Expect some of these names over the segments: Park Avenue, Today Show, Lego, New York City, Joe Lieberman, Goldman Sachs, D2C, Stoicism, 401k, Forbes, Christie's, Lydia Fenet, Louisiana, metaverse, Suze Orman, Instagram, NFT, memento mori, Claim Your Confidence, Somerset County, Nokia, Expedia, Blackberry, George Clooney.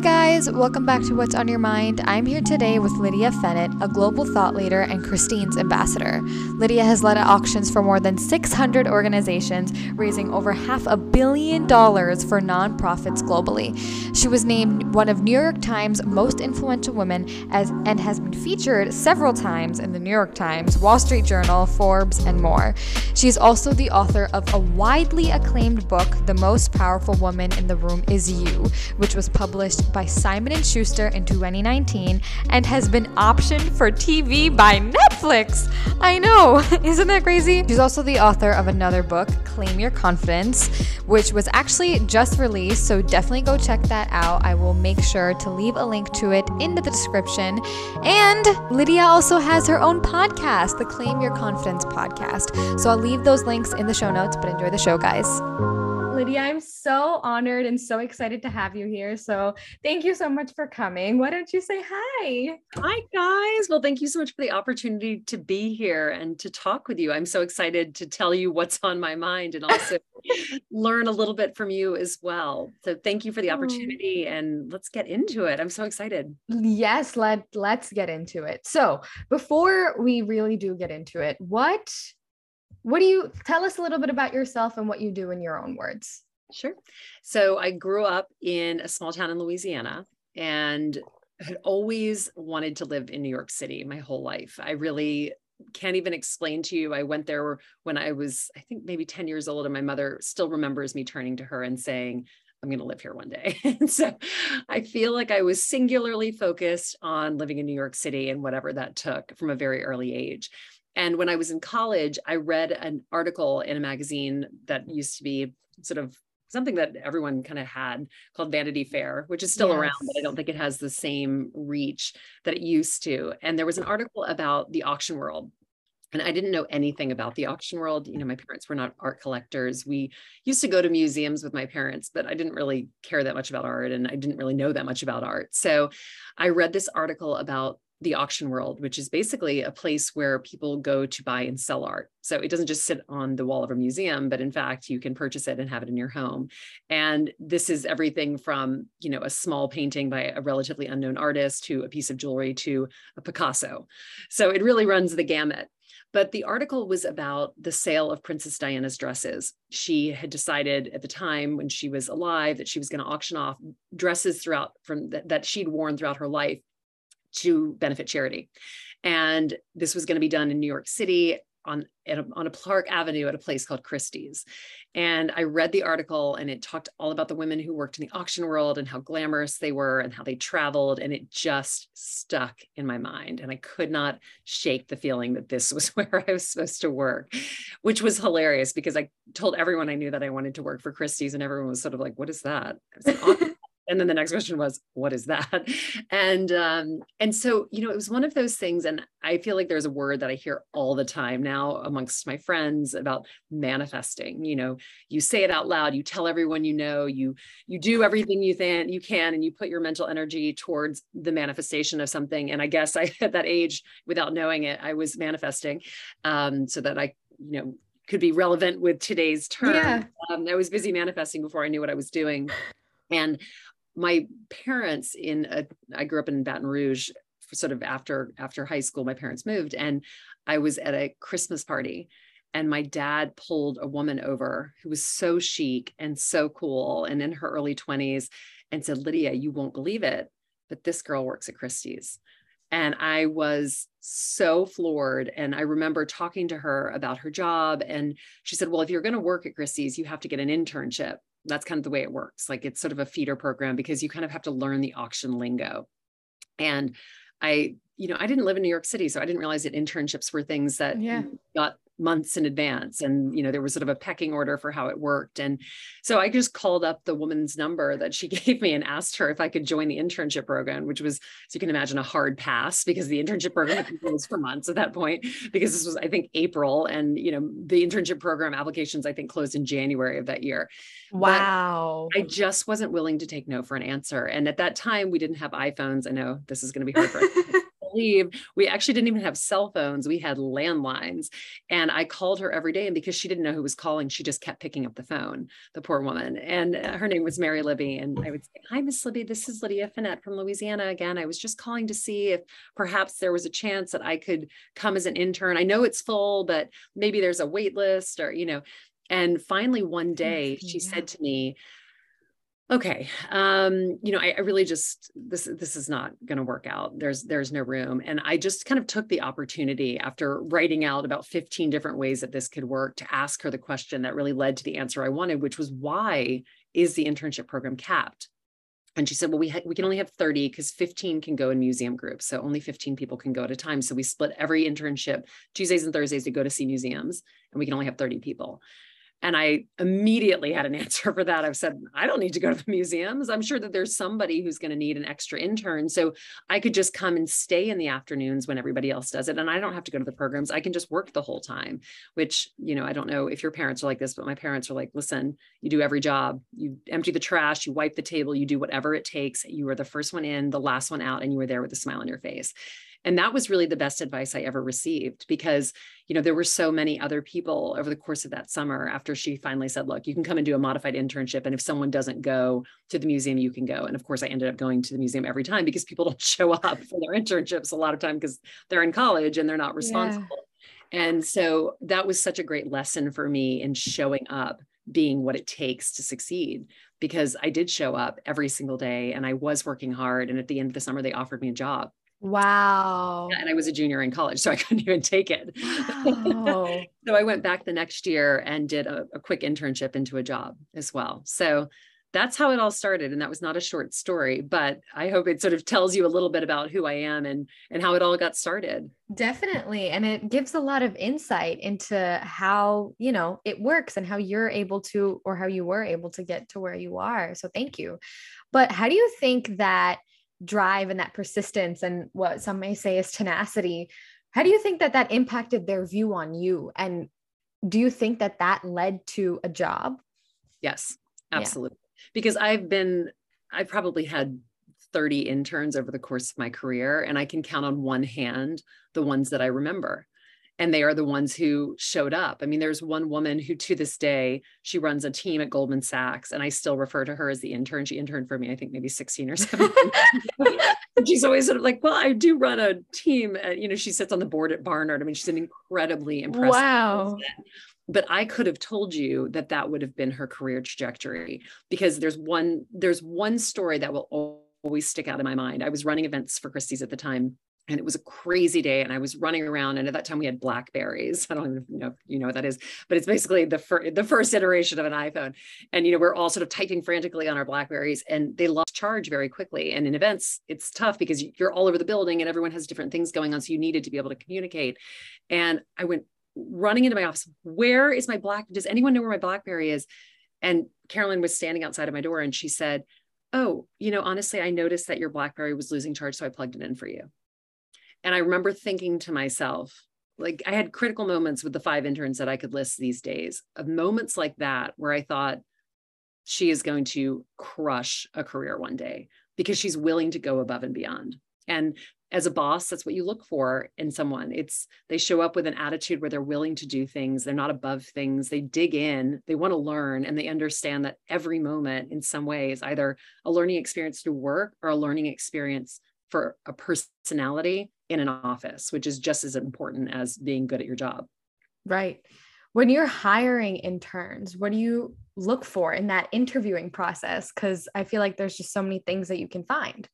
Hi guys, welcome back to What's On Your Mind. I'm here today with Lydia Fenet, a global thought leader and Christie's ambassador. Lydia has led auctions for more than 600 organizations, raising over $500 million for nonprofits globally. She was named one of New York Times' most influential women and has been featured several times in the New York Times, Wall Street Journal, Forbes, and more. She's also the author of a widely acclaimed book, The Most Powerful Woman in the Room Is You, which was published by Simon and Schuster in 2019 and has been optioned for TV by Netflix. I know, isn't that crazy? She's also the author of another book, Claim Your Confidence, which was actually just released, so definitely go check that out. I will make sure to leave a link to it in the description. And Lydia also has her own podcast, the Claim Your Confidence podcast. So I'll leave those links in the show notes, but enjoy the show, guys. Lydia, I'm so honored and so excited to have you here. So thank you so much for coming. Why don't you say hi? Hi, guys. Well, thank you so much for the opportunity to be here and to talk with you. I'm so excited to tell you what's on my mind and also learn a little bit from you as well. So thank you for the opportunity and let's get into it. I'm so excited. Yes, let's get into it. So before we really do get into it, what do you tell us a little bit about yourself and what you do in your own words? Sure. So I grew up in a small town in Louisiana and had always wanted to live in New York City my whole life. I really can't even explain to you. I went there when I was, I think maybe 10 years old, and my mother still remembers me turning to her and saying, I'm going to live here one day. And so I feel like I was singularly focused on living in New York City and whatever that took from a very early age. And when I was in college, I read an article in a magazine that used to be sort of something that everyone kind of had called Vanity Fair, which is still around, but I don't think it has the same reach that it used to. And there was an article about the auction world. And I didn't know anything about the auction world. You know, my parents were not art collectors. We used to go to museums with my parents, but I didn't really care that much about art and I didn't really know that much about art. So I read this article about the auction world, which is basically a place where people go to buy and sell art. So it doesn't just sit on the wall of a museum, but in fact, you can purchase it and have it in your home. And this is everything from, you know, a small painting by a relatively unknown artist to a piece of jewelry to a Picasso. So it really runs the gamut. But the article was about the sale of Princess Diana's dresses. She had decided at the time when she was alive that she was going to auction off dresses throughout from that she'd worn throughout her life to benefit charity. And this was going to be done in New York City on a Park Avenue at a place called Christie's. And I read the article and it talked all about the women who worked in the auction world and how glamorous they were and how they traveled. And it just stuck in my mind. And I could not shake the feeling that this was where I was supposed to work, which was hilarious because I told everyone I knew that I wanted to work for Christie's and everyone was sort of like, what is that? And then the next question was, what is that? And so, you know, it was one of those things. And I feel like there's a word that I hear all the time now amongst my friends about manifesting. You know, you say it out loud, you tell everyone, you know, you do everything you can, and you put your mental energy towards the manifestation of something. And I guess I, at that age, without knowing it, I was manifesting so that I, you know, could be relevant with today's term. Yeah. I was busy manifesting before I knew what I was doing. And my parents I grew up in Baton Rouge, sort of after high school, my parents moved and I was at a Christmas party and my dad pulled a woman over who was so chic and so cool and in her early 20s and said, Lydia, you won't believe it, but this girl works at Christie's. And I was so floored. And I remember talking to her about her job and she said, well, if you're going to work at Christie's, you have to get an internship. That's kind of the way it works. Like it's sort of a feeder program because you kind of have to learn the auction lingo. And I didn't live in New York City, so I didn't realize that internships were things that got months in advance. And, you know, there was sort of a pecking order for how it worked. And so I just called up the woman's number that she gave me and asked her if I could join the internship program, which was, as you can imagine, a hard pass because the internship program was for months at that point, because this was, I think, April. And, you know, the internship program applications, I think, closed in January of that year. Wow. But I just wasn't willing to take no for an answer. And at that time, we didn't have iPhones. I know this is going to be hard for leave, we actually didn't even have cell phones. We had landlines. And I called her every day. And because she didn't know who was calling, she just kept picking up the phone, the poor woman. And her name was Mary Libby. And I would say, hi, Miss Libby, this is Lydia Fenet from Louisiana again. I was just calling to see if perhaps there was a chance that I could come as an intern. I know it's full, but maybe there's a wait list or, you know. And finally, one day she said to me, okay, you know, I really just, this is not going to work out. There's no room. And I just kind of took the opportunity after writing out about 15 different ways that this could work to ask her the question that really led to the answer I wanted, which was, why is the internship program capped? And she said, well, we can only have 30 because 15 can go in museum groups. So only 15 people can go at a time. So we split every internship Tuesdays and Thursdays to go to see museums, and we can only have 30 people. And I immediately had an answer for that. I've said, I don't need to go to the museums. I'm sure that there's somebody who's going to need an extra intern. So I could just come and stay in the afternoons when everybody else does it. And I don't have to go to the programs. I can just work the whole time, which, you know, I don't know if your parents are like this, but my parents are like, listen, you do every job. You empty the trash, you wipe the table, you do whatever it takes. You are the first one in, the last one out, and you were there with a smile on your face. And that was really the best advice I ever received because, you know, there were so many other people over the course of that summer after she finally said, look, you can come and do a modified internship. And if someone doesn't go to the museum, you can go. And of course, I ended up going to the museum every time because people don't show up for their internships a lot of time because they're in college and they're not responsible. Yeah. And so that was such a great lesson for me in showing up being what it takes to succeed, because I did show up every single day and I was working hard. And at the end of the summer, they offered me a job. Wow. And I was a junior in college, so I couldn't even take it. Wow. So I went back the next year and did a quick internship into a job as well. So that's how it all started. And that was not a short story, but I hope it sort of tells you a little bit about who I am and how it all got started. Definitely. And it gives a lot of insight into how, you know, it works and how you're able to, or how you were able to get to where you are. So thank you. But how do you think that drive and that persistence and what some may say is tenacity, how do you think that that impacted their view on you? And do you think that that led to a job? Yes, absolutely. Yeah. Because I probably had 30 interns over the course of my career, and I can count on one hand the ones that I remember. And they are the ones who showed up. I mean, there's one woman who to this day, she runs a team at Goldman Sachs, and I still refer to her as the intern. She interned for me, I think maybe 16 or 17. She's always sort of like, well, I do run a team. You know, she sits on the board at Barnard. I mean, she's an incredibly impressive person. But I could have told you that that would have been her career trajectory, because there's one story that will always stick out in my mind. I was running events for Christie's at the time. And it was a crazy day, and I was running around, and at that time we had Blackberries. I don't even know if you know what that is, but it's basically the first iteration of an iPhone. And, you know, we're all sort of typing frantically on our Blackberries, and they lost charge very quickly. And in events, it's tough because you're all over the building and everyone has different things going on. So you needed to be able to communicate. And I went running into my office. Where is my does anyone know where my Blackberry is? And Carolyn was standing outside of my door, and she said, oh, you know, honestly, I noticed that your Blackberry was losing charge, so I plugged it in for you. And I remember thinking to myself, like, I had critical moments with the 5 interns that I could list these days, of moments like that where I thought, she is going to crush a career one day because she's willing to go above and beyond. And as a boss, that's what you look for in someone. It's they show up with an attitude where they're willing to do things. They're not above things. They dig in, they want to learn, and they understand that every moment in some way is either a learning experience through work or a learning experience for a personality in an office, which is just as important as being good at your job. Right. When you're hiring interns, what do you look for in that interviewing process? Because I feel like there's just so many things that you can find.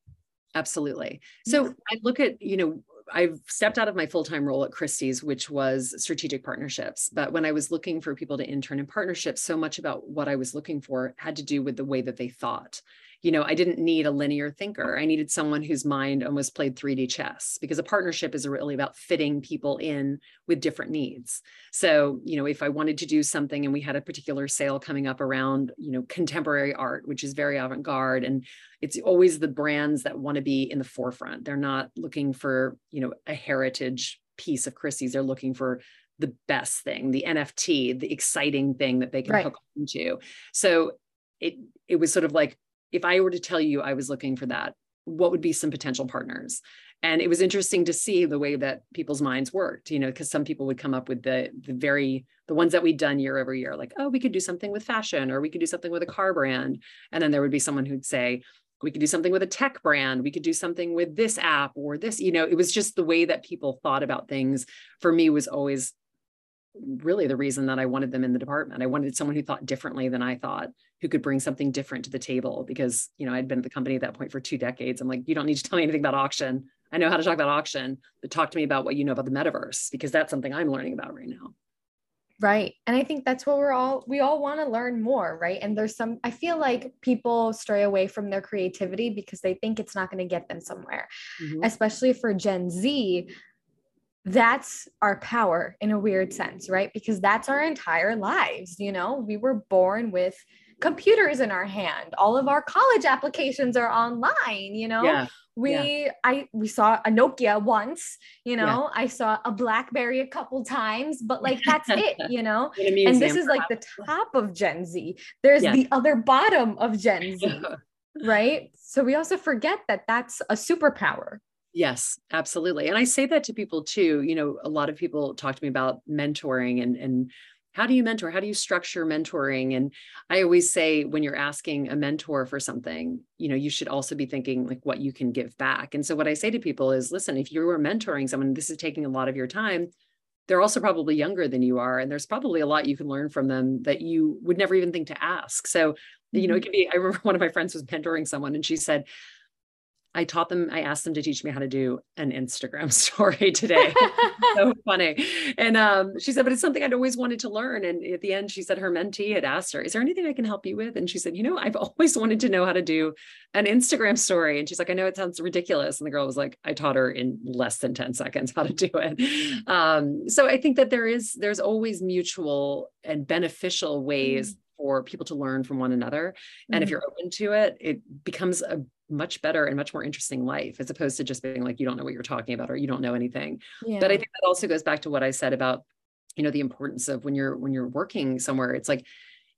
Absolutely. So I look at, you know, I've stepped out of my full-time role at Christie's, which was strategic partnerships. But when I was looking for people to intern in partnerships, so much about what I was looking for had to do with the way that they thought. You know, I didn't need a linear thinker. I needed someone whose mind almost played 3D chess, because a partnership is really about fitting people in with different needs. So, you know, if I wanted to do something and we had a particular sale coming up around, you know, contemporary art, which is very avant-garde, and it's always the brands that want to be in the forefront. They're not looking for, you know, a heritage piece of Christie's. They're looking for the best thing, the NFT, the exciting thing that they can hook onto. So it was sort of like, if I were to tell you I was looking for that, what would be some potential partners. And it was interesting to see the way that people's minds worked, you know, because some people would come up with the ones that we'd done year over year, like, oh, we could do something with fashion, or we could do something with a car brand. And then there would be someone who'd say, we could do something with a tech brand, we could do something with this app or this, you know. It was just the way that people thought about things, for me, was always really the reason that I wanted them in the department. I wanted someone who thought differently than I thought, who could bring something different to the table, because, you know, I'd been at the company at that point for 2 decades. I'm like, you don't need to tell me anything about auction. I know how to talk about auction, but talk to me about what you know about the metaverse, because that's something I'm learning about right now. Right. And I think that's what we all want to learn more, right? And there's some, I feel like people stray away from their creativity because they think it's not going to get them somewhere, mm-hmm. especially for Gen Z. That's our power in a weird sense, right? Because that's our entire lives. You know, we were born with computers in our hand. All of our college applications are online, you know, yeah. We saw a Nokia once, you know, yeah. I saw a Blackberry a couple times, but like, that's it, you know, and this is like the top of Gen Z. There's yeah. the other bottom of Gen Z, right? So we also forget that that's a superpower. Yes, absolutely. And I say that to people too. You know, a lot of people talk to me about mentoring and how do you mentor? How do you structure mentoring? And I always say, when you're asking a mentor for something, you know, you should also be thinking like what you can give back. And so what I say to people is, listen, if you were mentoring someone, this is taking a lot of your time. They're also probably younger than you are. And there's probably a lot you can learn from them that you would never even think to ask. So, you know, it could be, I remember one of my friends was mentoring someone and she said, I asked them to teach me how to do an Instagram story today. So funny. And she said, but it's something I'd always wanted to learn. And at the end, she said her mentee had asked her, is there anything I can help you with? And she said, you know, I've always wanted to know how to do an Instagram story. And she's like, I know it sounds ridiculous. And the girl was like, I taught her in less than 10 seconds how to do it. So I think that there's always mutual and beneficial ways for people to learn from one another. And if you're open to it, it becomes a much better and much more interesting life, as opposed to just being like, you don't know what you're talking about, or you don't know anything. Yeah. But I think that also goes back to what I said about, you know, the importance of when you're working somewhere, it's like,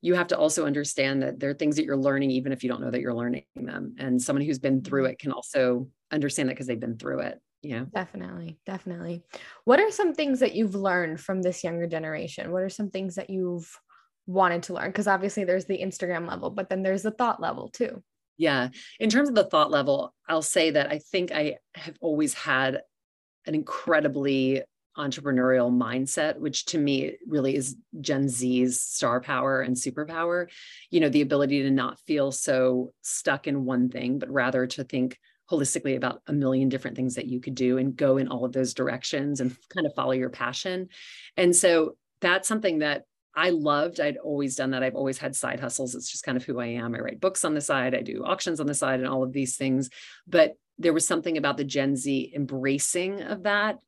you have to also understand that there are things that you're learning, even if you don't know that you're learning them. And someone who's been through it can also understand that because they've been through it. Yeah, definitely. Definitely. What are some things that you've learned from this younger generation? What are some things that you've wanted to learn? Because obviously there's the Instagram level, but then there's the thought level too. Yeah. In terms of the thought level, I'll say that I think I have always had an incredibly entrepreneurial mindset, which to me really is Gen Z's star power and superpower. You know, the ability to not feel so stuck in one thing, but rather to think holistically about a million different things that you could do and go in all of those directions and kind of follow your passion. And so that's something that I loved. I'd always done that. I've always had side hustles. It's just kind of who I am. I write books on the side. I do auctions on the side and all of these things. But there was something about the Gen Z embracing of that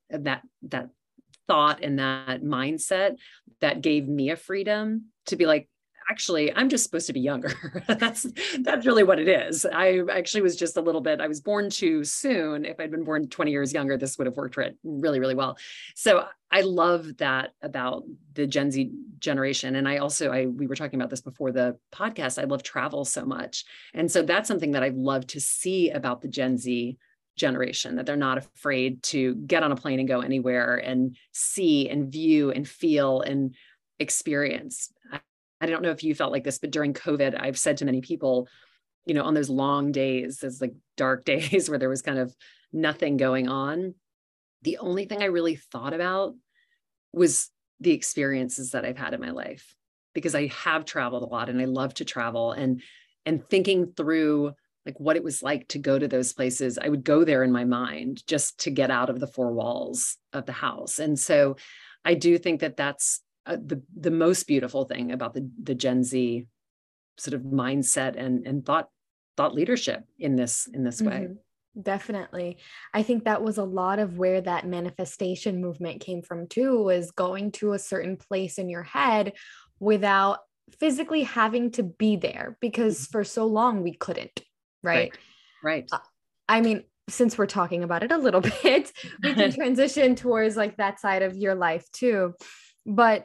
thought and that mindset that gave me a freedom to be like, actually, I'm just supposed to be younger. That's really what it is. I actually was just a little bit, I was born too soon. If I'd been born 20 years younger, this would have worked for it really, really well. So I love that about the Gen Z generation. And I also, we were talking about this before the podcast, I love travel so much. And so that's something that I've loved to see about the Gen Z generation, that they're not afraid to get on a plane and go anywhere and see and view and feel and experience. I don't know if you felt like this, but during COVID, I've said to many people, you know, on those long days, those like dark days where there was kind of nothing going on, the only thing I really thought about was the experiences that I've had in my life, because I have traveled a lot and I love to travel, and thinking through like what it was like to go to those places. I would go there in my mind just to get out of the four walls of the house. And so I do think that that's the most beautiful thing about the Gen Z sort of mindset and thought leadership in this way. Definitely. I think that was a lot of where that manifestation movement came from too, was going to a certain place in your head without physically having to be there, because for so long we couldn't, right? I mean, since we're talking about it a little bit, we can transition towards like that side of your life too. But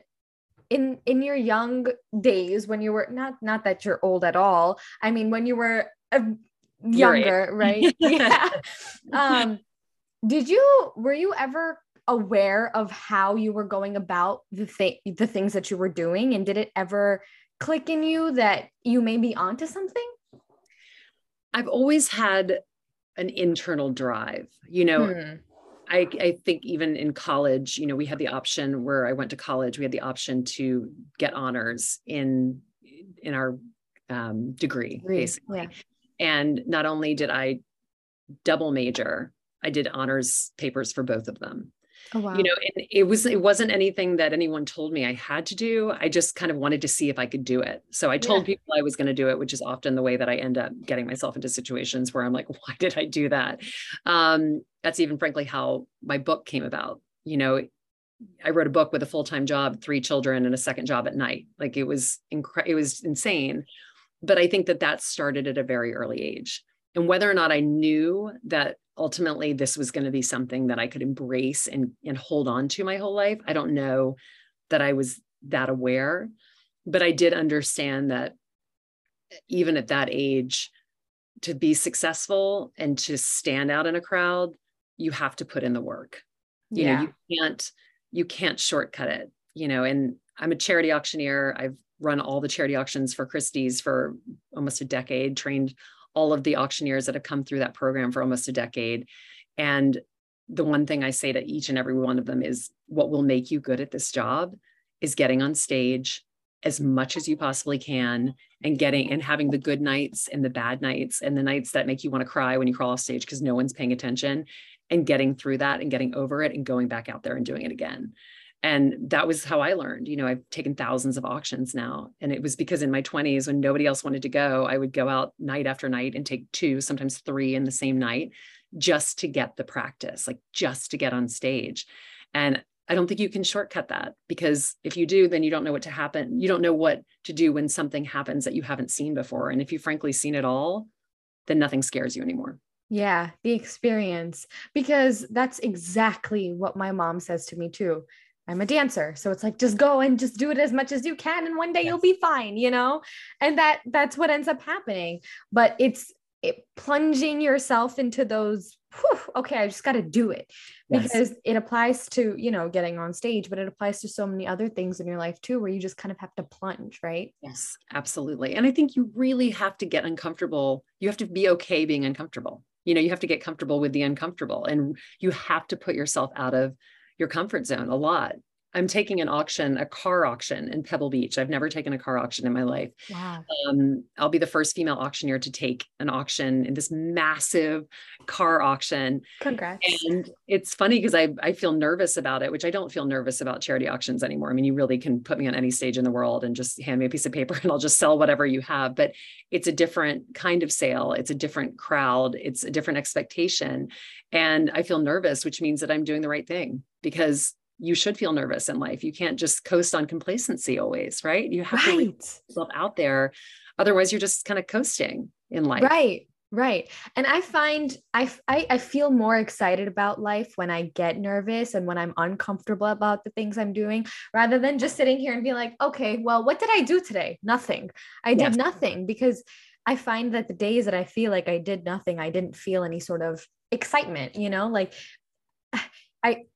in your young days, when you were not that you're old at all, I mean, when you were younger, right? Yeah. Were you ever aware of how you were going about the things that you were doing? And did it ever click in you that you may be onto something? I've always had an internal drive, you know. I think even in college, you know, we had the option where I went to college, we had the option to get honors in our degree, basically. Yeah. And not only did I double major, I did honors papers for both of them. Oh, wow. You know, and it wasn't anything that anyone told me I had to do. I just kind of wanted to see if I could do it. So I told people I was going to do it, which is often the way that I end up getting myself into situations where I'm like, why did I do that? That's even frankly how my book came about. You know, I wrote a book with a full-time job, 3 children, and a second job at night. Like it was insane. But I think that started at a very early age. And whether or not I knew that ultimately this was going to be something that I could embrace and hold on to my whole life, I don't know that I was that aware, but I did understand that even at that age, to be successful and to stand out in a crowd, you have to put in the work. You know, you can't shortcut it, you know. And I'm a charity auctioneer. I've run all the charity auctions for Christie's for almost a decade, trained all of the auctioneers that have come through that program for almost a decade. And the one thing I say to each and every one of them is, what will make you good at this job is getting on stage as much as you possibly can and having the good nights and the bad nights and the nights that make you want to cry when you crawl off stage because no one's paying attention, and getting through that and getting over it and going back out there and doing it again. And that was how I learned. You know, I've taken thousands of auctions now. And it was because in my 20s, when nobody else wanted to go, I would go out night after night and take 2, sometimes 3 in the same night, just to get the practice, like just to get on stage. And I don't think you can shortcut that, because if you do, then you don't know what to happen. You don't know what to do when something happens that you haven't seen before. And if you've frankly seen it all, then nothing scares you anymore. Yeah, the experience, because that's exactly what my mom says to me too. I'm a dancer. So it's like, just go and just do it as much as you can. And one day you'll be fine, you know? And that's what ends up happening. But it's plunging yourself into those, I just got to do it, because it applies to, you know, getting on stage, but it applies to so many other things in your life too, where you just kind of have to plunge, right? Yes, absolutely. And I think you really have to get uncomfortable. You have to be okay being uncomfortable. You know, you have to get comfortable with the uncomfortable, and you have to put yourself out of your comfort zone a lot. I'm taking an auction, a car auction in Pebble Beach. I've never taken a car auction in my life. Wow. I'll be the first female auctioneer to take an auction in this massive car auction. Congrats. And it's funny because I feel nervous about it, which I don't feel nervous about charity auctions anymore. I mean, you really can put me on any stage in the world and just hand me a piece of paper and I'll just sell whatever you have. But it's a different kind of sale. It's a different crowd. It's a different expectation. And I feel nervous, which means that I'm doing the right thing, because you should feel nervous in life. You can't just coast on complacency always, right? You have to put yourself out there. Otherwise you're just kind of coasting in life. Right. Right. And I find I feel more excited about life when I get nervous and when I'm uncomfortable about the things I'm doing, rather than just sitting here and being like, okay, well, what did I do today? Nothing. I did nothing, because I find that the days that I feel like I did nothing, I didn't feel any sort of excitement, you know, like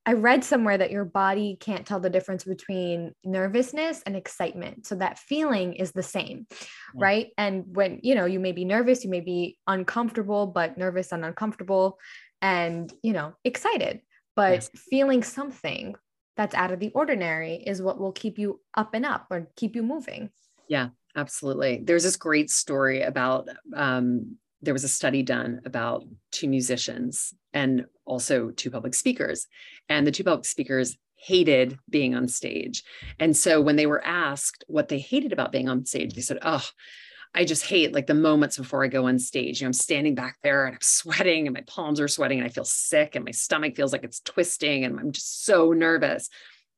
I read somewhere that your body can't tell the difference between nervousness and excitement. So that feeling is the same, right? And when, you know, you may be nervous, you may be uncomfortable, but nervous and uncomfortable and, you know, excited, but feeling something that's out of the ordinary is what will keep you up and up or keep you moving. Yeah, absolutely. There's this great story about, there was a study done about 2 musicians and also 2 public speakers. And the 2 public speakers hated being on stage. And so when they were asked what they hated about being on stage, they said, oh, I just hate like the moments before I go on stage. You know, I'm standing back there and I'm sweating and my palms are sweating and I feel sick and my stomach feels like it's twisting and I'm just so nervous.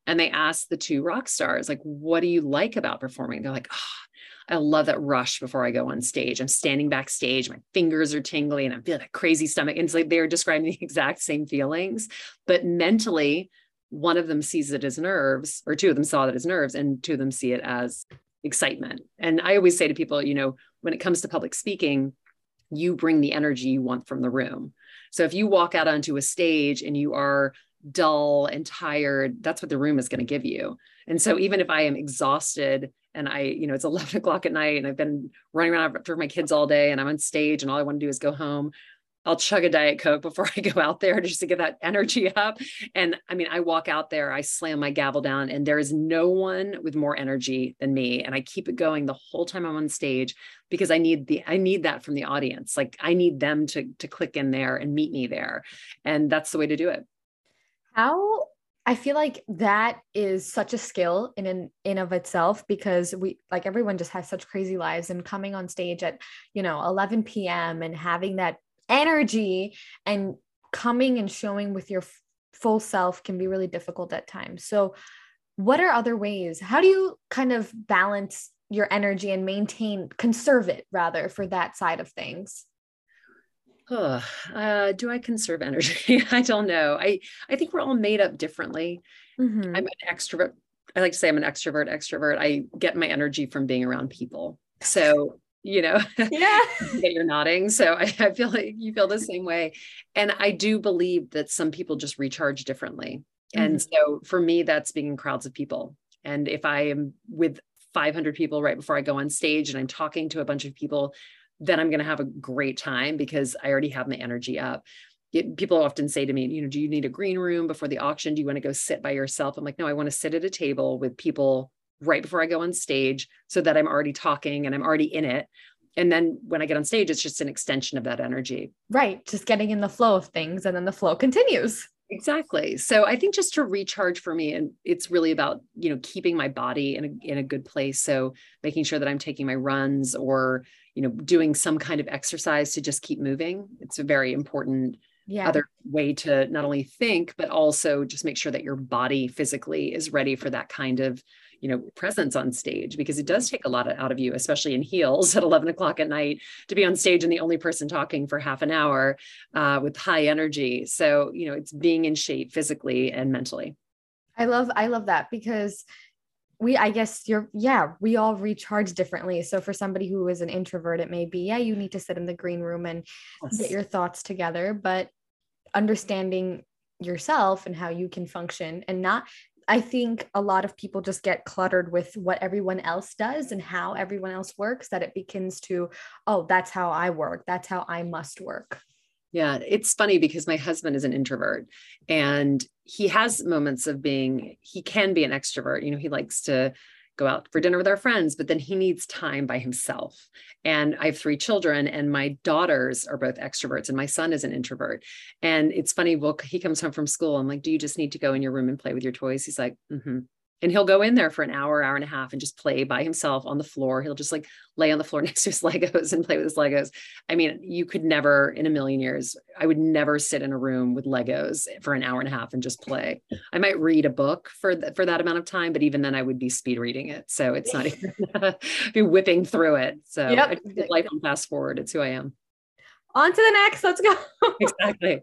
And they asked the 2 rock stars, like, what do you like about performing? They're like, oh, I love that rush before I go on stage. I'm standing backstage, my fingers are tingling and I'm feeling a crazy stomach. And it's like, they're describing the exact same feelings, but mentally one of them sees it as nerves, or 2 of them saw it as nerves and 2 of them see it as excitement. And I always say to people, you know, when it comes to public speaking, you bring the energy you want from the room. So if you walk out onto a stage and you are dull and tired, that's what the room is going to give you. And so even if I am exhausted and I, you know, it's 11 o'clock at night and I've been running around after my kids all day and I'm on stage and all I want to do is go home, I'll chug a Diet Coke before I go out there just to get that energy up. And I mean, I walk out there, I slam my gavel down, and there is no one with more energy than me. And I keep it going the whole time I'm on stage because I need that from the audience. Like I need them to click in there and meet me there. And that's the way to do it. How, I feel like that is such a skill in and of itself, because we, like, everyone just has such crazy lives, and coming on stage at, you know, 11 PM and having that energy and coming and showing with your full self can be really difficult at times. So what are other ways? How do you kind of balance your energy and conserve it rather for that side of things? Do I conserve energy? I don't know. I think we're all made up differently. Mm-hmm. I'm an extrovert. I like to say I'm an extrovert. I get my energy from being around people. So you know, yeah. You're nodding. So I feel like you feel the same way. And I do believe that some people just recharge differently. Mm-hmm. And so for me, that's being in crowds of people. And if I am with 500 people right before I go on stage and I'm talking to a bunch of people, then I'm going to have a great time because I already have my energy up. People often say to me, you know, do you need a green room before the auction? Do you want to go sit by yourself? I'm like, no, I want to sit at a table with people right before I go on stage so that I'm already talking and I'm already in it. And then when I get on stage, it's just an extension of that energy. Right. Just getting in the flow of things, and then the flow continues. Exactly. So I think just to recharge for me, and it's really about, you know, keeping my body in a good place. So making sure that I'm taking my runs or, you know, doing some kind of exercise to just keep moving. It's a very important other way to not only think, but also just make sure that your body physically is ready for that kind of, you know, presence on stage, because it does take a lot out of you, especially in heels at 11 o'clock at night, to be on stage and the only person talking for half an hour with high energy. So, you know, it's being in shape physically and mentally. I love that, because we all recharge differently. So for somebody who is an introvert, it may be, you need to sit in the green room and get your thoughts together, but understanding yourself and how you can function and not, I think a lot of people just get cluttered with what everyone else does and how everyone else works, that it begins to, oh, that's how I work. That's how I must work. Yeah. It's funny because my husband is an introvert and he has moments of being, he can be an extrovert. You know, he likes to go out for dinner with our friends, but then he needs time by himself. And I have 3 children, and my daughters are both extroverts and my son is an introvert. And it's funny, well, he comes home from school. I'm like, do you just need to go in your room and play with your toys? He's like, mm-hmm. And he'll go in there for an hour, hour and a half and just play by himself on the floor. He'll just like lay on the floor next to his Legos and play with his Legos. I mean, you could never in a million years, I would never sit in a room with Legos for an hour and a half and just play. I might read a book for that amount of time, but even then I would be speed reading it. So it's not even be whipping through it. So yep. I just get life on fast forward. It's who I am. On to the next, let's go. Exactly.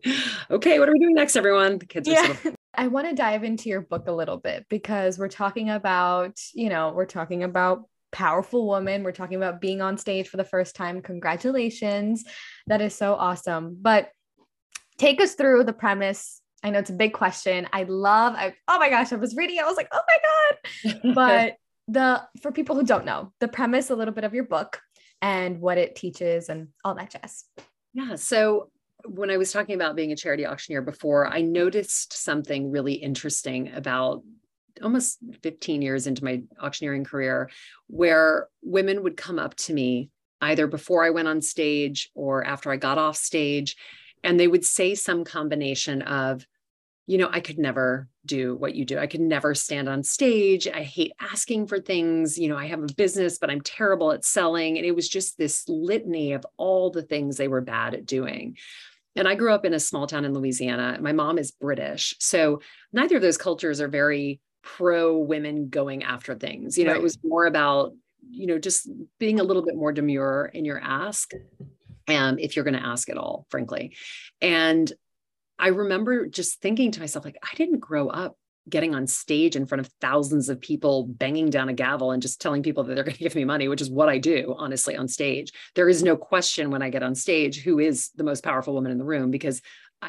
Okay. What are we doing next, everyone? The kids are sort of— I want to dive into your book a little bit, because we're talking about, you know, we're talking about powerful women. We're talking about being on stage for the first time. Congratulations. That is so awesome. But take us through the premise. I know it's a big question. Oh my gosh, I was reading it. I was like, oh my God. But for people who don't know, the premise, a little bit of your book and what it teaches and all that jazz. Yeah. So when I was talking about being a charity auctioneer before, I noticed something really interesting about almost 15 years into my auctioneering career, where women would come up to me either before I went on stage or after I got off stage, and they would say some combination of, you know, I could never do what you do. I could never stand on stage. I hate asking for things. You know, I have a business, but I'm terrible at selling. And it was just this litany of all the things they were bad at doing. And I grew up in a small town in Louisiana. My mom is British. So neither of those cultures are very pro women going after things. You know, Right. It was more about, you know, just being a little bit more demure in your ask, if you're going to ask at all, frankly. And I remember just thinking to myself, like, I didn't grow up getting on stage in front of thousands of people, banging down a gavel and just telling people that they're going to give me money, which is what I do, honestly, on stage. There is no question when I get on stage who is the most powerful woman in the room, because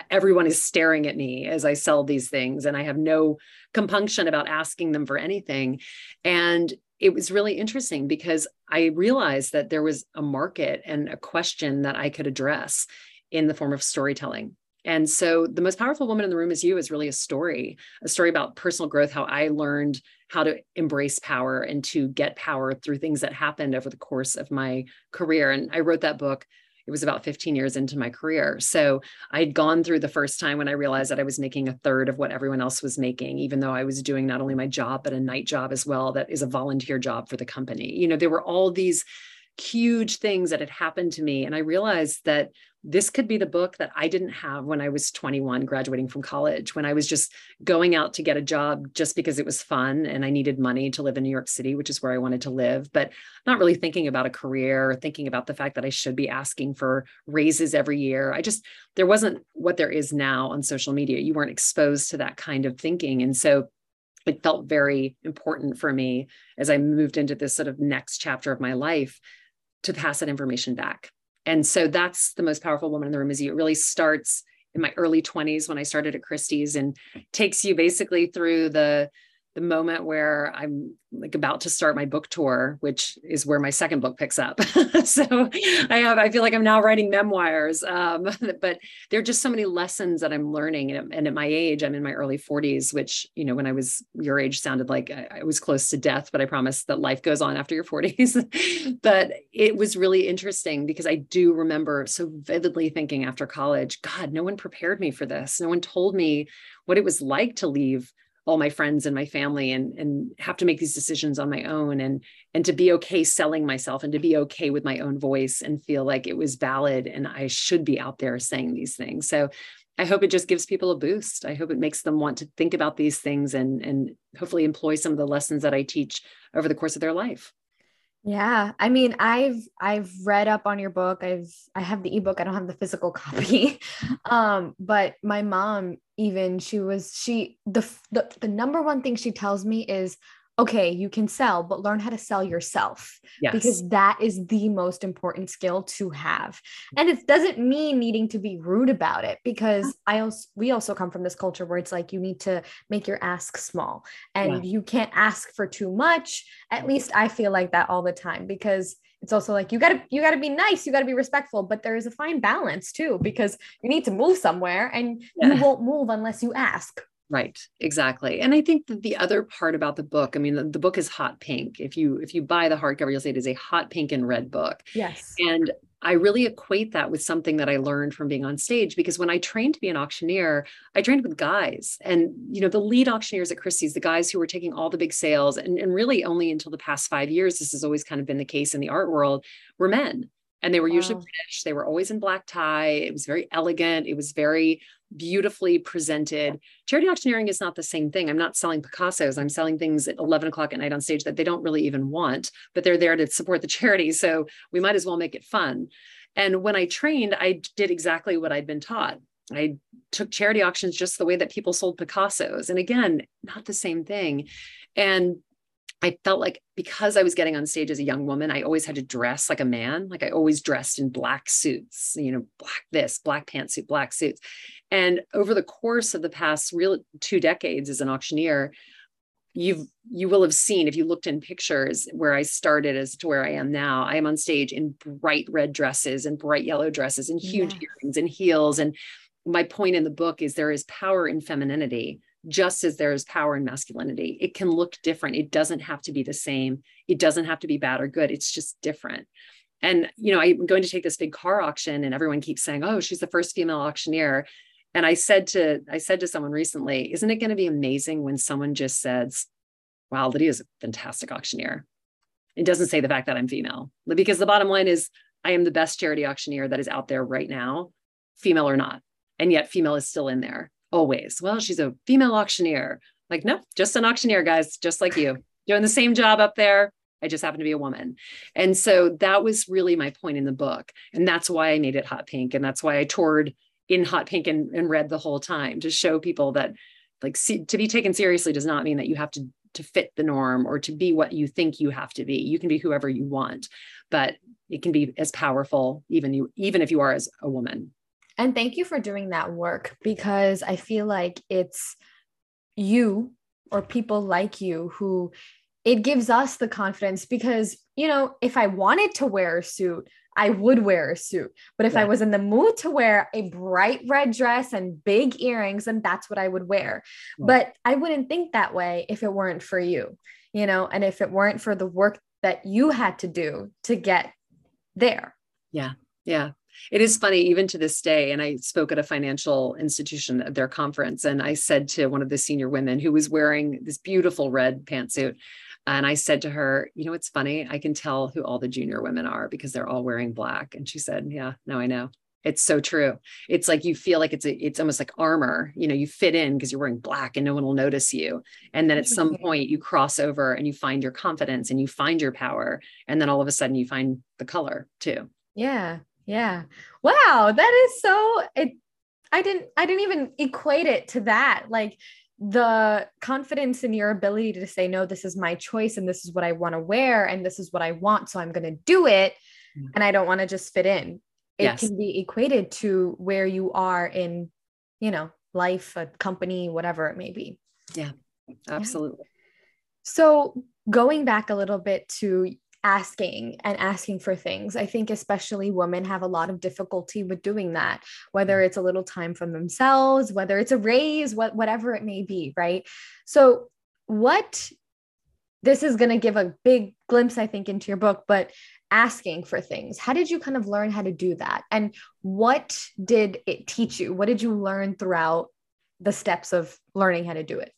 everyone is staring at me as I sell these things, and I have no compunction about asking them for anything. And it was really interesting because I realized that there was a market and a question that I could address in the form of storytelling. And so The Most Powerful Woman in the Room Is You is really a story about personal growth, how I learned how to embrace power and to get power through things that happened over the course of my career. And I wrote that book, it was about 15 years into my career. So I had gone through the first time when I realized that I was making a third of what everyone else was making, even though I was doing not only my job, but a night job as well, that is a volunteer job for the company. You know, there were all these huge things that had happened to me. And I realized that this could be the book that I didn't have when I was 21, graduating from college, when I was just going out to get a job just because it was fun and I needed money to live in New York City, which is where I wanted to live, but not really thinking about a career or thinking about the fact that I should be asking for raises every year. There wasn't what there is now on social media. You weren't exposed to that kind of thinking. And so it felt very important for me as I moved into this sort of next chapter of my life to pass that information back. And so that's The Most Powerful Woman in the Room Is You. It really starts in my early 20s when I started at Christie's and takes you basically through the moment where I'm like about to start my book tour, which is where my second book picks up. So I feel like I'm now writing memoirs, but there are just so many lessons that I'm learning. And at my age, I'm in my early 40s, which, you know, when I was your age sounded like I was close to death, but I promise that life goes on after your 40s. But it was really interesting because I do remember so vividly thinking after college, God, no one prepared me for this. No one told me what it was like to leave all my friends and my family and have to make these decisions on my own and to be okay selling myself and to be okay with my own voice and feel like it was valid and I should be out there saying these things. So I hope it just gives people a boost. I hope it makes them want to think about these things and hopefully employ some of the lessons that I teach over the course of their life. Yeah. I mean, I've read up on your book. I have the ebook. I don't have the physical copy. But my mom, even the number one thing she tells me is, okay, you can sell, but learn how to sell yourself. Yes. Because that is the most important skill to have. And it doesn't mean needing to be rude about it, because we also come from this culture where it's like, you need to make your ask small and you can't ask for too much. At least I feel like that all the time, because it's also like, you gotta be nice. You gotta be respectful, but there is a fine balance too, because you need to move somewhere and you won't move unless you ask. Right. Exactly. And I think that the other part about the book, I mean, the book is hot pink. If you buy the hardcover, you'll see it is a hot pink and red book. Yes. And I really equate that with something that I learned from being on stage, because when I trained to be an auctioneer, I trained with guys and, you know, the lead auctioneers at Christie's, the guys who were taking all the big sales and really only until the past 5 years, this has always kind of been the case in the art world, were men. And they were usually British. They were always in black tie. It was very elegant. It was very beautifully presented. Charity auctioneering is not the same thing. I'm not selling Picassos. I'm selling things at 11 o'clock at night on stage that they don't really even want, but they're there to support the charity. So we might as well make it fun. And when I trained, I did exactly what I'd been taught. I took charity auctions just the way that people sold Picassos. And again, not the same thing. And I felt like because I was getting on stage as a young woman, I always had to dress like a man. Like I always dressed in black suits, you know, black this, black pantsuit, black suits. And over the course of the past real 2 decades as an auctioneer, you will have seen, if you looked in pictures where I started as to where I am now, I am on stage in bright red dresses and bright yellow dresses and huge earrings and heels. And my point in the book is there is power in femininity, just as there is power in masculinity. It can look different. It doesn't have to be the same. It doesn't have to be bad or good. It's just different. And, you know, I'm going to take this big car auction and everyone keeps saying, oh, she's the first female auctioneer. And I said to someone recently, isn't it going to be amazing when someone just says, wow, Lydia's a fantastic auctioneer. It doesn't say the fact that I'm female, because the bottom line is I am the best charity auctioneer that is out there right now, female or not. And yet female is still in there. Always. Well, she's a female auctioneer. Like, nope, just an auctioneer, guys, just like you, doing the same job up there. I just happen to be a woman. And so that was really my point in the book. And that's why I made it hot pink. And that's why I toured in hot pink and red the whole time, to show people that like, to be taken seriously does not mean that you have to fit the norm or to be what you think you have to be. You can be whoever you want, but it can be as powerful, even if you are as a woman. And thank you for doing that work, because I feel like it's you or people like you who, it gives us the confidence, because, you know, if I wanted to wear a suit, I would wear a suit, but if I was in the mood to wear a bright red dress and big earrings, then that's what I would wear. Right. But I wouldn't think that way if it weren't for you, you know, and if it weren't for the work that you had to do to get there. Yeah. Yeah. It is funny, even to this day. And I spoke at a financial institution at their conference, and I said to one of the senior women who was wearing this beautiful red pantsuit, and I said to her, you know, it's funny, I can tell who all the junior women are because they're all wearing black. And she said, yeah, no, I know. It's so true. It's like, you feel like it's almost like armor, you know, you fit in because you're wearing black and no one will notice you. And then at some point you cross over and you find your confidence and you find your power. And then all of a sudden you find the color too. Yeah. Yeah. Wow. That is so, I didn't even equate it to that. Like, the confidence in your ability to say, no, this is my choice and this is what I want to wear and this is what I want, so I'm going to do it. And I don't want to just fit in. It can be equated to where you are in, you know, life, a company, whatever it may be. Yeah, absolutely. Yeah. So going back a little bit to asking for things, I think especially women have a lot of difficulty with doing that, whether it's a little time from themselves, whether it's a raise, whatever it may be, right? So this is going to give a big glimpse, I think, into your book, but asking for things, how did you kind of learn how to do that? And what did it teach you? What did you learn throughout the steps of learning how to do it?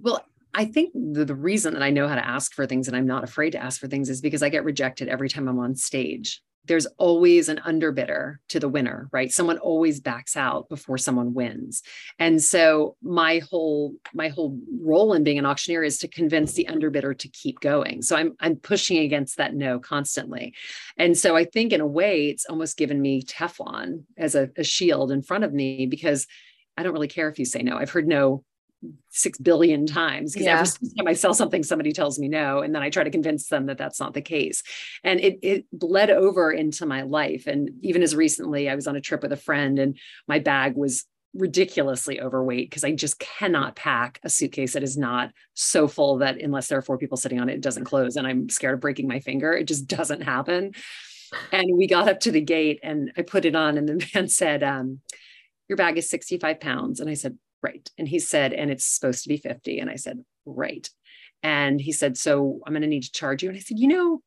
Well, I think the reason that I know how to ask for things and I'm not afraid to ask for things is because I get rejected every time I'm on stage. There's always an underbidder to the winner, right? Someone always backs out before someone wins. And so my whole role in being an auctioneer is to convince the underbidder to keep going. So I'm pushing against that no constantly. And so I think in a way, it's almost given me Teflon as a shield in front of me, because I don't really care if you say no. I've heard no 6 billion times, because every time I sell something, somebody tells me no. And then I try to convince them that that's not the case. And it bled over into my life. And even as recently, I was on a trip with a friend and my bag was ridiculously overweight because I just cannot pack a suitcase that is not so full that unless there are 4 people sitting on it, it doesn't close. And I'm scared of breaking my finger. It just doesn't happen. And we got up to the gate and I put it on and the man said, your bag is 65 pounds. And I said, right. And he said, and it's supposed to be 50. And I said, right. And he said, so I'm going to need to charge you. And I said, you know,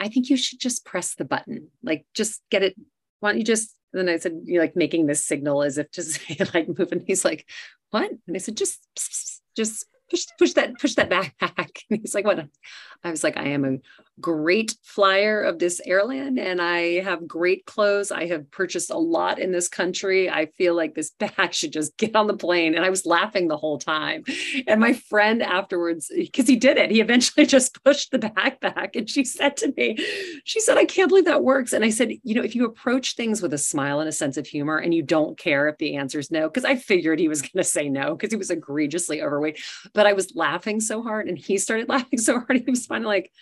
I think you should just press the button. Like, just get it. Why don't you just, and then I said, you're like making this signal as if to say like move. And he's like, what? And I said, just push that back. And he's like, what? I was like, I am a great flyer of this airline and I have great clothes. I have purchased a lot in this country. I feel like this bag should just get on the plane. And I was laughing the whole time. And my friend afterwards, because he did it, he eventually just pushed the bag back. And she said to me, I can't believe that works. And I said, you know, if you approach things with a smile and a sense of humor and you don't care if the answer is no, because I figured he was going to say no, because he was egregiously overweight, but I was laughing so hard and he started laughing so hard. He was finally like,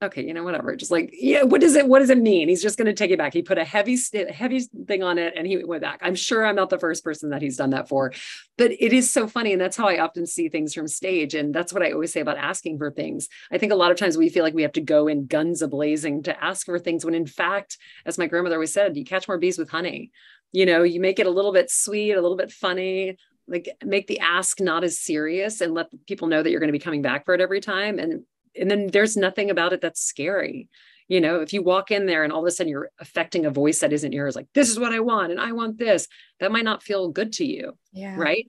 okay, you know, whatever. Just like, yeah, what does it mean? He's just going to take it back. He put a heavy thing on it and he went back. I'm sure I'm not the first person that he's done that for, but it is so funny. And that's how I often see things from stage. And that's what I always say about asking for things. I think a lot of times we feel like we have to go in guns a-blazing to ask for things, when in fact, as my grandmother always said, you catch more bees with honey. You know, you make it a little bit sweet, a little bit funny, like make the ask not as serious and let people know that you're going to be coming back for it every time. And then there's nothing about it that's scary. You know, if you walk in there and all of a sudden you're affecting a voice that isn't yours, like, this is what I want and I want this, that might not feel good to you. Yeah. Right.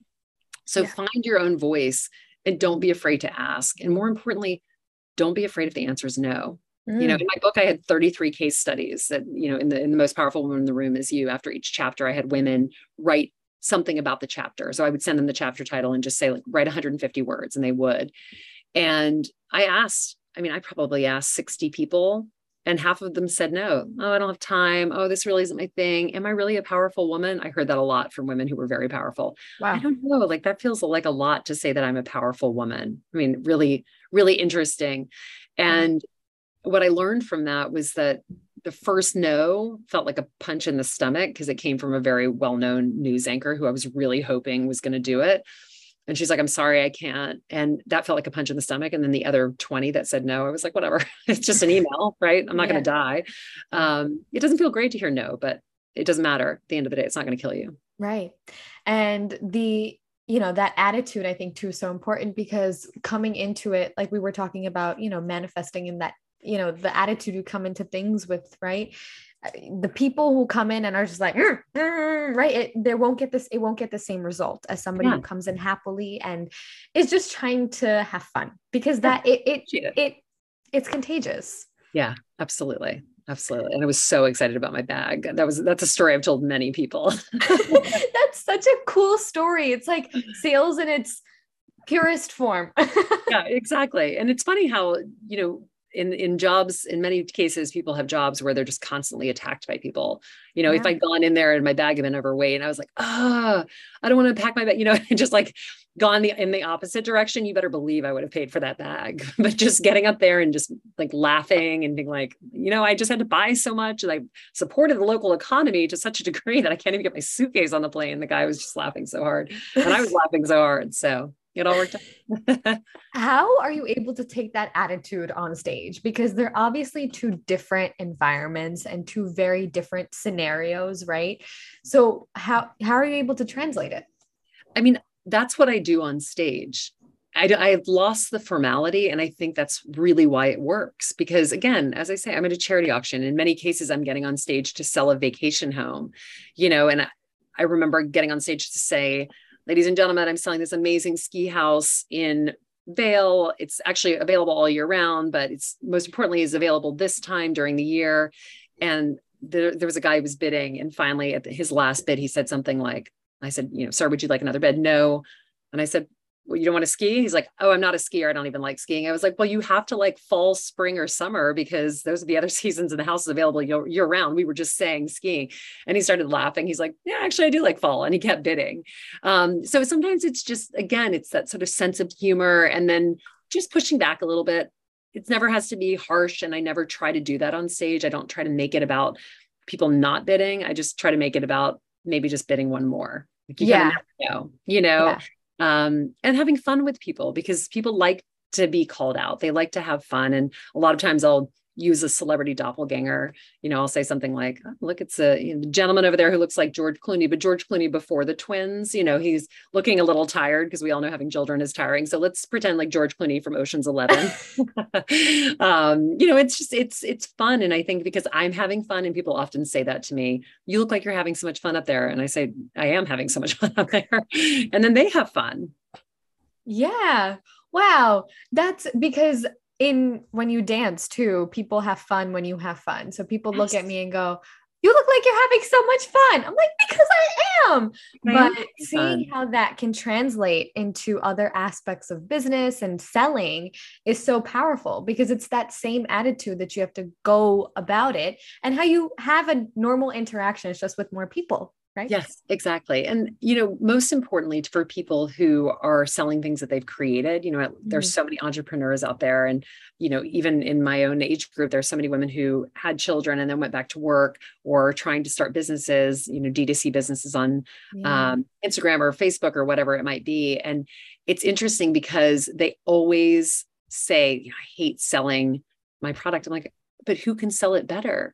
So find your own voice and don't be afraid to ask. And more importantly, don't be afraid if the answer is no. You know, in my book, I had 33 case studies that, you know, in the Most Powerful Woman in the Room Is You, after each chapter, I had women write something about the chapter. So I would send them the chapter title and just say, like, write 150 words, and they would. And I probably asked 60 people And half of them said no. Oh, I don't have time. Oh, this really isn't my thing. Am I really a powerful woman? I heard that a lot from women who were very powerful. Wow. I don't know. Like, that feels like a lot to say that I'm a powerful woman. I mean, really, really interesting. And what I learned from that was that the first no felt like a punch in the stomach because it came from a very well-known news anchor who I was really hoping was going to do it. And she's like, I'm sorry, I can't. And that felt like a punch in the stomach. And then the other 20 that said no, I was like, whatever, it's just an email, right? I'm not going to die. It doesn't feel great to hear no, but it doesn't matter. At the end of the day, it's not going to kill you. Right. And that attitude, I think too, is so important, because coming into it, like we were talking about, manifesting in that, the attitude you come into things with, right? The people who come in and are just like, right. It won't get the same result as somebody who comes in happily and is just trying to have fun, because it's contagious. Yeah, absolutely. Absolutely. And I was so excited about my bag. That's a story I've told many people. That's such a cool story. It's like sales in its purest form. Yeah, exactly. And it's funny how, in jobs, in many cases, people have jobs where they're just constantly attacked by people. If I'd gone in there and my bag had been overweight and I was like, I don't want to pack my bag, just like gone in the opposite direction, you better believe I would have paid for that bag. But just getting up there and just like laughing and being like, I just had to buy so much and I supported the local economy to such a degree that I can't even get my suitcase on the plane. The guy was just laughing so hard and I was laughing so hard. So it all worked out. How are you able to take that attitude on stage? Because they're obviously two different environments and two very different scenarios, right? So how are you able to translate it? I mean, that's what I do on stage. I've lost the formality. And I think that's really why it works. Because again, as I say, I'm at a charity auction. In many cases, I'm getting on stage to sell a vacation home, and I remember getting on stage to say, ladies and gentlemen, I'm selling this amazing ski house in Vail. It's actually available all year round, but it's most importantly is available this time during the year. And there was a guy who was bidding. And finally at his last bid, he said something like, I said, sir, would you like another bid? No. And I said, well, you don't want to ski? He's like, oh, I'm not a skier. I don't even like skiing. I was like, well, you have to like fall, spring, or summer, because those are the other seasons and the house is available year round. We were just saying skiing. And he started laughing. He's like, yeah, actually I do like fall. And he kept bidding. So sometimes it's just, again, it's that sort of sense of humor and then just pushing back a little bit. It never has to be harsh. And I never try to do that on stage. I don't try to make it about people not bidding. I just try to make it about maybe just bidding one more. Like, you never know. And having fun with people, because people like to be called out. They like to have fun. And a lot of times I'll use a celebrity doppelganger. I'll say something like, oh, look, it's a gentleman over there who looks like George Clooney, but George Clooney before the twins, he's looking a little tired, because we all know having children is tiring. So let's pretend like George Clooney from Ocean's 11. It's just, it's fun. And I think because I'm having fun, and people often say that to me, you look like you're having so much fun up there. And I say, I am having so much fun up there. And then they have fun. Yeah. Wow. That's because when you dance too, people have fun when you have fun. So people look at me and go, you look like you're having so much fun. I'm like, because I am. But seeing how that can translate into other aspects of business and selling is so powerful, because it's that same attitude that you have to go about it, and how you have a normal interaction. It's just with more people. Right? Yes, exactly. And, most importantly for people who are selling things that they've created, there's so many entrepreneurs out there. And, even in my own age group, there's so many women who had children and then went back to work, or trying to start businesses, D2C businesses on Instagram or Facebook or whatever it might be. And it's interesting because they always say, I hate selling my product. I'm like, but who can sell it better?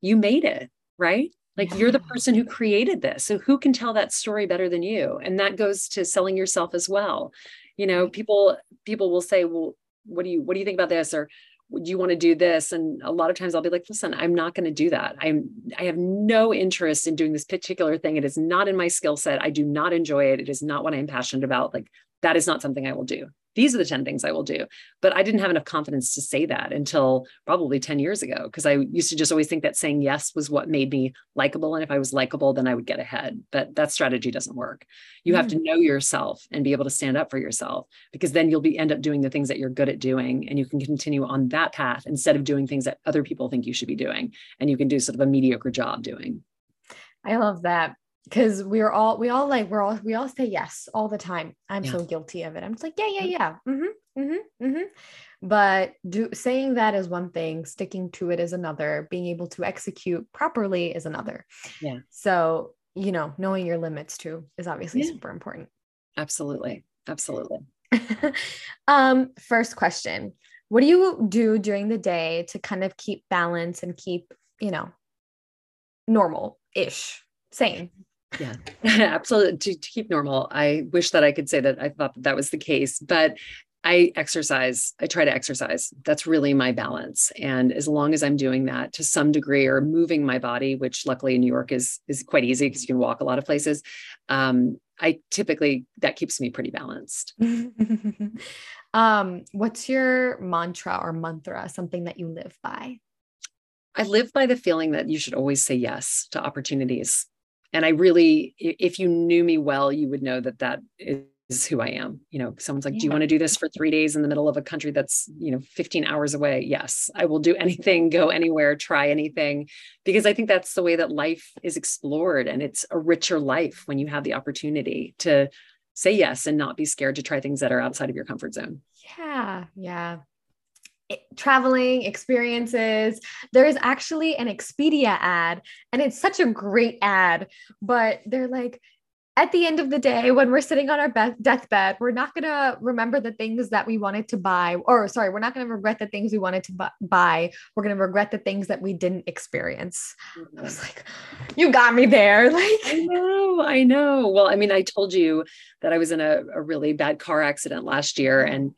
You made it, right? Like you're the person who created this. So who can tell that story better than you? And that goes to selling yourself as well. People will say, well, what do you think about this? Or do you want to do this? And a lot of times I'll be like, listen, I'm not going to do that. I have no interest in doing this particular thing. It is not in my skill set. I do not enjoy it. It is not what I'm passionate about. Like that is not something I will do. These are the 10 things I will do. But I didn't have enough confidence to say that until probably 10 years ago, because I used to just always think that saying yes was what made me likable. And if I was likable, then I would get ahead. But that strategy doesn't work. You have to know yourself and be able to stand up for yourself, because then you'll end up doing the things that you're good at doing. And you can continue on that path instead of doing things that other people think you should be doing. And you can do sort of a mediocre job doing. I love that. Because we all say yes all the time. I'm so guilty of it. I'm just like, yeah. But saying that is one thing, sticking to it is another, being able to execute properly is another. Yeah. So, knowing your limits too is obviously super important. Absolutely. Absolutely. First question, what do you do during the day to kind of keep balance and keep, normal-ish, sane? Yeah, absolutely. To keep normal. I wish that I could say that I thought that was the case, but I exercise. I try to exercise. That's really my balance. And as long as I'm doing that to some degree or moving my body, which luckily in New York is quite easy because you can walk a lot of places. That keeps me pretty balanced. What's your mantra, something that you live by? I live by the feeling that you should always say yes to opportunities. And I really, if you knew me well, you would know that that is who I am. Someone's like, do you want to do this for 3 days in the middle of a country that's, 15 hours away? Yes, I will do anything, go anywhere, try anything, because I think that's the way that life is explored. And it's a richer life when you have the opportunity to say yes and not be scared to try things that are outside of your comfort zone. Yeah. Yeah. Traveling experiences. There is actually an Expedia ad, and it's such a great ad, but they're like, at the end of the day, when we're sitting on our deathbed, we're not going to remember the things that we wanted to buy, we're not going to regret the things we wanted to buy. We're going to regret the things that we didn't experience. I was like, you got me there. Like, I know. Well, I mean, I told you that I was in a really bad car accident last year, and,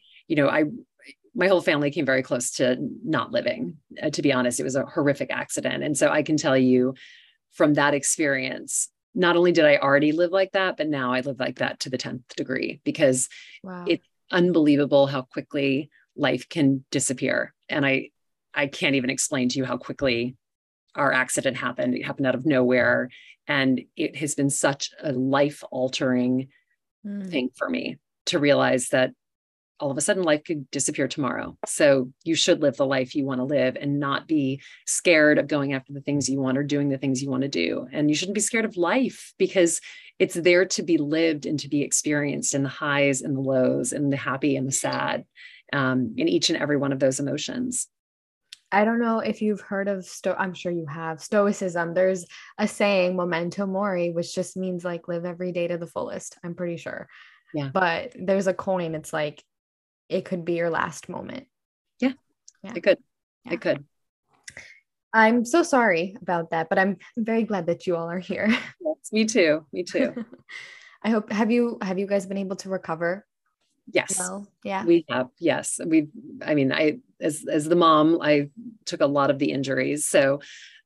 my whole family came very close to not living, to be honest. It was a horrific accident. And so I can tell you from that experience, not only did I already live like that, but now I live like that to the 10th degree, because it's unbelievable how quickly life can disappear. And I can't even explain to you how quickly our accident happened. It happened out of nowhere. And it has been such a life-altering thing for me to realize that all of a sudden life could disappear tomorrow. So you should live the life you want to live and not be scared of going after the things you want or doing the things you want to do. And you shouldn't be scared of life, because it's there to be lived and to be experienced in the highs and the lows and the happy and the sad, in each and every one of those emotions. I don't know if you've heard of, I'm sure you have, Stoicism. There's a saying, memento mori, which just means like live every day to the fullest. I'm pretty sure. Yeah. But there's a coin. It's like, it could be your last moment. Yeah. It could. I'm so sorry about that, but I'm very glad that you all are here. Yes, me too. I hope, have you guys been able to recover? Yes. Well? Yeah. We have. Yes. As the mom, I took a lot of the injuries. So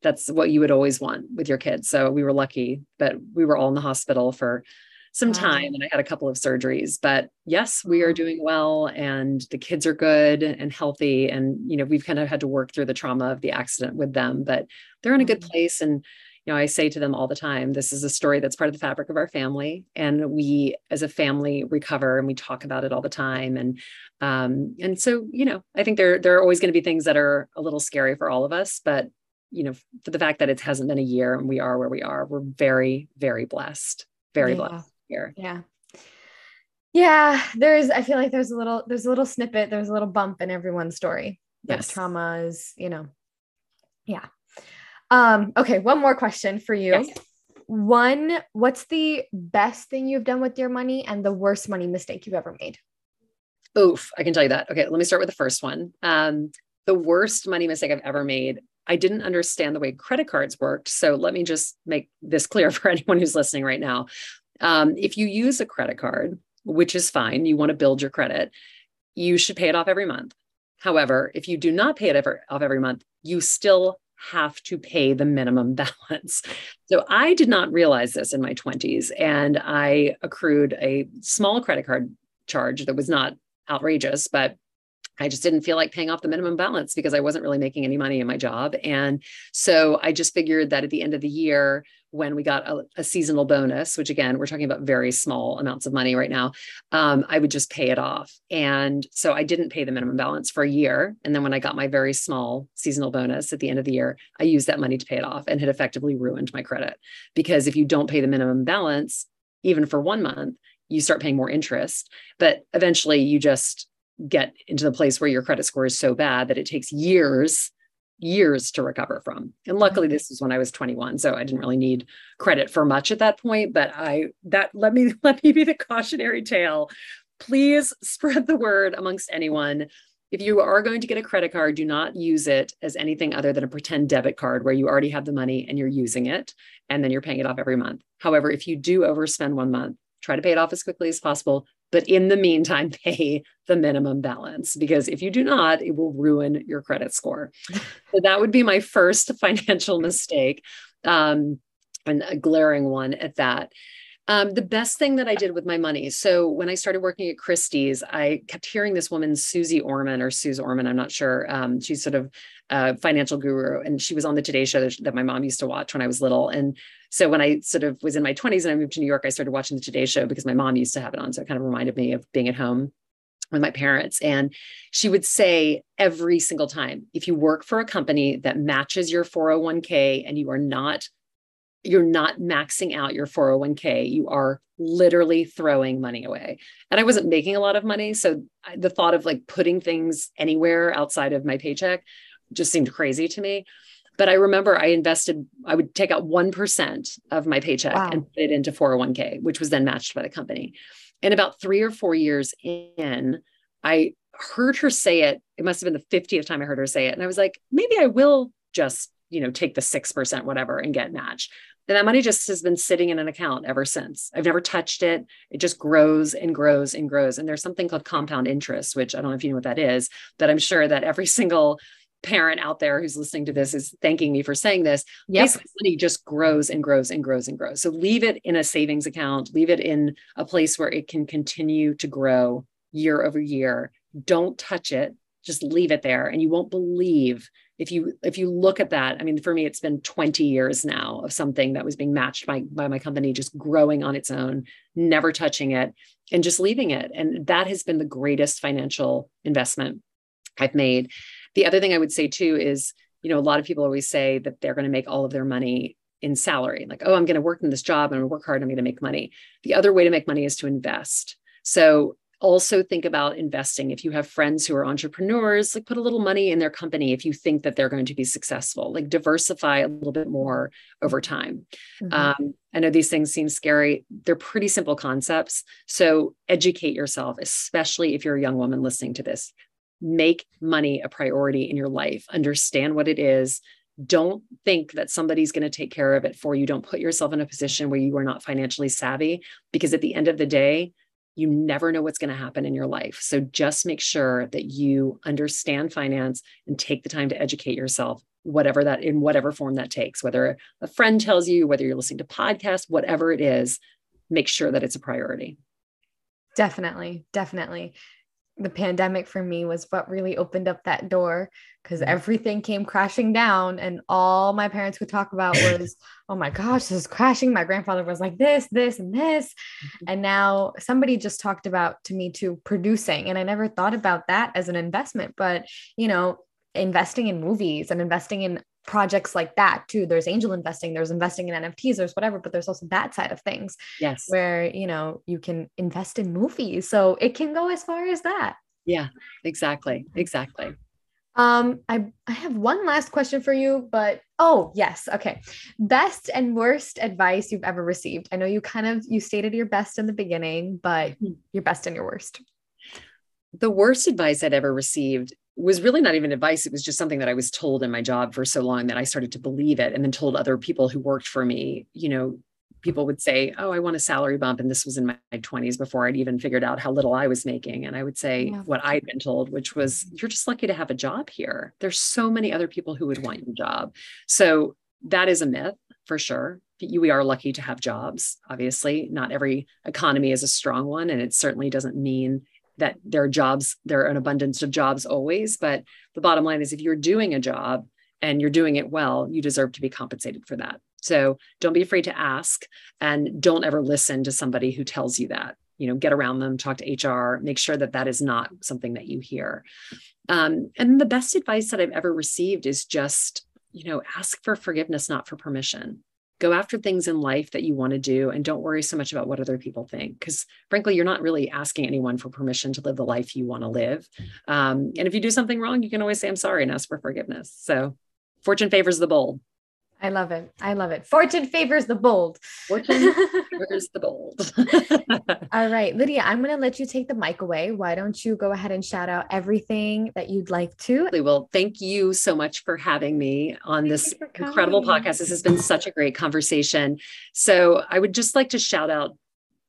that's what you would always want with your kids. So we were lucky, but we were all in the hospital for some time, and I had a couple of surgeries, but yes, we are doing well, and the kids are good and healthy. And, we've kind of had to work through the trauma of the accident with them, but they're in a good place. And, I say to them all the time, this is a story that's part of the fabric of our family. And we, as a family, recover, and we talk about it all the time. And so, I think there are always going to be things that are a little scary for all of us, but for the fact that it hasn't been a year and we are where we are, we're very, very blessed. Very blessed. Here. Yeah. There's a little snippet. There's a little bump in everyone's story. Yes. Trauma is, yeah. Okay. One more question for you. Yes. What's the best thing you've done with your money and the worst money mistake you've ever made? Oof. I can tell you that. Okay. Let me start with the first one. The worst money mistake I've ever made. I didn't understand the way credit cards worked. So let me just make this clear for anyone who's listening right now. If you use a credit card, which is fine, you want to build your credit, you should pay it off every month. However, if you do not pay it off every month, you still have to pay the minimum balance. So I did not realize this in my 20s, and I accrued a small credit card charge that was not outrageous, but I just didn't feel like paying off the minimum balance because I wasn't really making any money in my job. And so I just figured that at the end of the year, when we got a seasonal bonus, which again, we're talking about very small amounts of money right now, I would just pay it off. And so I didn't pay the minimum balance for a year. And then when I got my very small seasonal bonus at the end of the year, I used that money to pay it off and had effectively ruined my credit. Because if you don't pay the minimum balance, even for 1 month, you start paying more interest, but eventually you just get into the place where your credit score is so bad that it takes years to recover from. And luckily this was when I was 21. So I didn't really need credit for much at that point, but let me be the cautionary tale. Please spread the word amongst anyone. If you are going to get a credit card, do not use it as anything other than a pretend debit card where you already have the money and you're using it, and then you're paying it off every month. However, if you do overspend 1 month, try to pay it off as quickly as possible. But in the meantime, pay the minimum balance, because if you do not, it will ruin your credit score. So that would be my first financial mistake, and a glaring one at that. The best thing that I did with my money. So when I started working at Christie's, I kept hearing this woman, Suze Orman, I'm not sure. She's sort of a financial guru, and she was on the Today Show that my mom used to watch when I was little. And so when I sort of was in my 20s and I moved to New York, I started watching the Today Show because my mom used to have it on. So it kind of reminded me of being at home with my parents. And she would say every single time, if you work for a company that matches your 401k and you're not maxing out your 401k. You are literally throwing money away. And I wasn't making a lot of money. So the thought of like putting things anywhere outside of my paycheck just seemed crazy to me. But I remember I would take out 1% of my paycheck and put it into 401k, which was then matched by the company. And about 3 or 4 years in, I heard her say it. It must've been the 50th time I heard her say it. And I was like, maybe I will just, take the 6%, whatever, and get matched. And that money just has been sitting in an account ever since. I've never touched it. It just grows and grows and grows. And there's something called compound interest, which I don't know if you know what that is, but I'm sure that every single parent out there who's listening to this is thanking me for saying this. Yep. Basically, money just grows and grows and grows and grows. So leave it in a savings account, leave it in a place where it can continue to grow year over year. Don't touch it. Just leave it there. And you won't believe if you look at that. I mean, for me, it's been 20 years now of something that was being matched by my company, just growing on its own, never touching it and just leaving it. And that has been the greatest financial investment I've made. The other thing I would say too is, a lot of people always say that they're going to make all of their money in salary. Like, oh, I'm going to work in this job and I'm going to work hard. I'm going to make money. The other way to make money is to invest. So also think about investing. If you have friends who are entrepreneurs, like put a little money in their company if you think that they're going to be successful, like diversify a little bit more over time. Mm-hmm. I know these things seem scary. They're pretty simple concepts. So educate yourself, especially if you're a young woman listening to this. Make money a priority in your life. Understand what it is. Don't think that somebody's going to take care of it for you. Don't put yourself in a position where you are not financially savvy, because at the end of the day, you never know what's going to happen in your life. So just make sure that you understand finance and take the time to educate yourself, in whatever form that takes, whether a friend tells you, whether you're listening to podcasts, whatever it is, make sure that it's a priority. Definitely. Definitely. The pandemic for me was what really opened up that door, because everything came crashing down and all my parents could talk about was, oh my gosh, this is crashing. My grandfather was like this, this, and this. And now somebody just talked about to me too, producing. And I never thought about that as an investment, but investing in movies and investing in projects like that too. There's angel investing, there's investing in NFTs, there's whatever, but there's also that side of things. Yes. Where, you can invest in movies. So it can go as far as that. Yeah, exactly. Exactly. I have one last question for you, but oh yes. Okay. Best and worst advice you've ever received. I know you stated your best in the beginning, but your best and your worst. The worst advice I'd ever received was really not even advice. It was just something that I was told in my job for so long that I started to believe it, and then told other people who worked for me. People would say, oh, I want a salary bump. And this was in my 20s before I'd even figured out how little I was making. And I would say what I'd been told, which was, you're just lucky to have a job here. There's so many other people who would want your job. So that is a myth for sure. We are lucky to have jobs. Obviously, not every economy is a strong one. And it certainly doesn't mean that there are jobs, there are an abundance of jobs always. But the bottom line is if you're doing a job and you're doing it well, you deserve to be compensated for that. So don't be afraid to ask, and don't ever listen to somebody who tells you that. You know, get around them, talk to HR, make sure that that is not something that you hear. And the best advice that I've ever received is just, you know, ask for forgiveness, not for permission. Go after things in life that you want to do, and don't worry so much about what other people think, because frankly, you're not really asking anyone for permission to live the life you want to live. And if you do something wrong, you can always say, I'm sorry, and ask for forgiveness. So fortune favors the bold. I love it. I love it. Fortune favors the bold. Fortune favors the bold. All right, Lydia, I'm going to let you take the mic away. Why don't you go ahead and shout out everything that you'd like to? Well, thank you so much for having me on this incredible podcast. This has been such a great conversation. So I would just like to shout out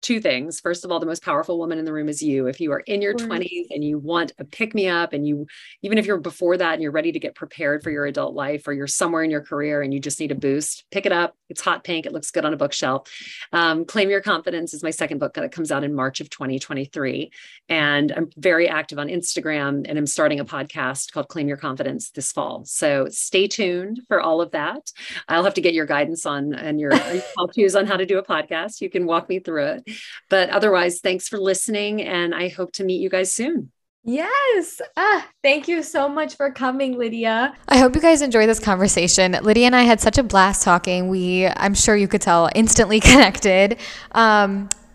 two things. First of all, The Most Powerful Woman in the Room Is You. If you are in your 20s and you want a pick-me-up, and you, even if you're before that and you're ready to get prepared for your adult life, or you're somewhere in your career and you just need a boost, pick it up. It's hot pink. It looks good on a bookshelf. Claim Your Confidence is my second book that comes out in March of 2023. And I'm very active on Instagram, and I'm starting a podcast called Claim Your Confidence this fall. So stay tuned for all of that. I'll have to get your guidance on and your how-tos on how to do a podcast. You can walk me through it. But otherwise, thanks for listening, and I hope to meet you guys soon. Yes. Thank you so much for coming, Lydia. I hope you guys enjoyed this conversation. Lydia and I had such a blast talking. I'm sure you could tell, instantly connected.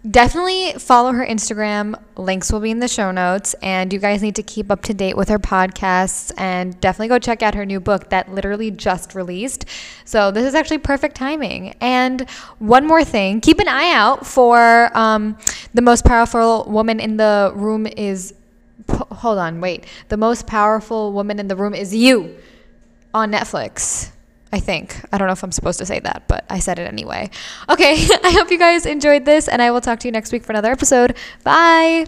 Definitely follow her Instagram. Links will be in the show notes, and you guys need to keep up to date with her podcasts, and definitely go check out her new book that literally just released. So this is actually perfect timing. And one more thing, keep an eye out for The Most Powerful Woman in the Room Is, hold on, wait, The Most Powerful Woman in the Room Is You on Netflix. I think. I don't know if I'm supposed to say that, but I said it anyway. Okay, I hope you guys enjoyed this, and I will talk to you next week for another episode. Bye!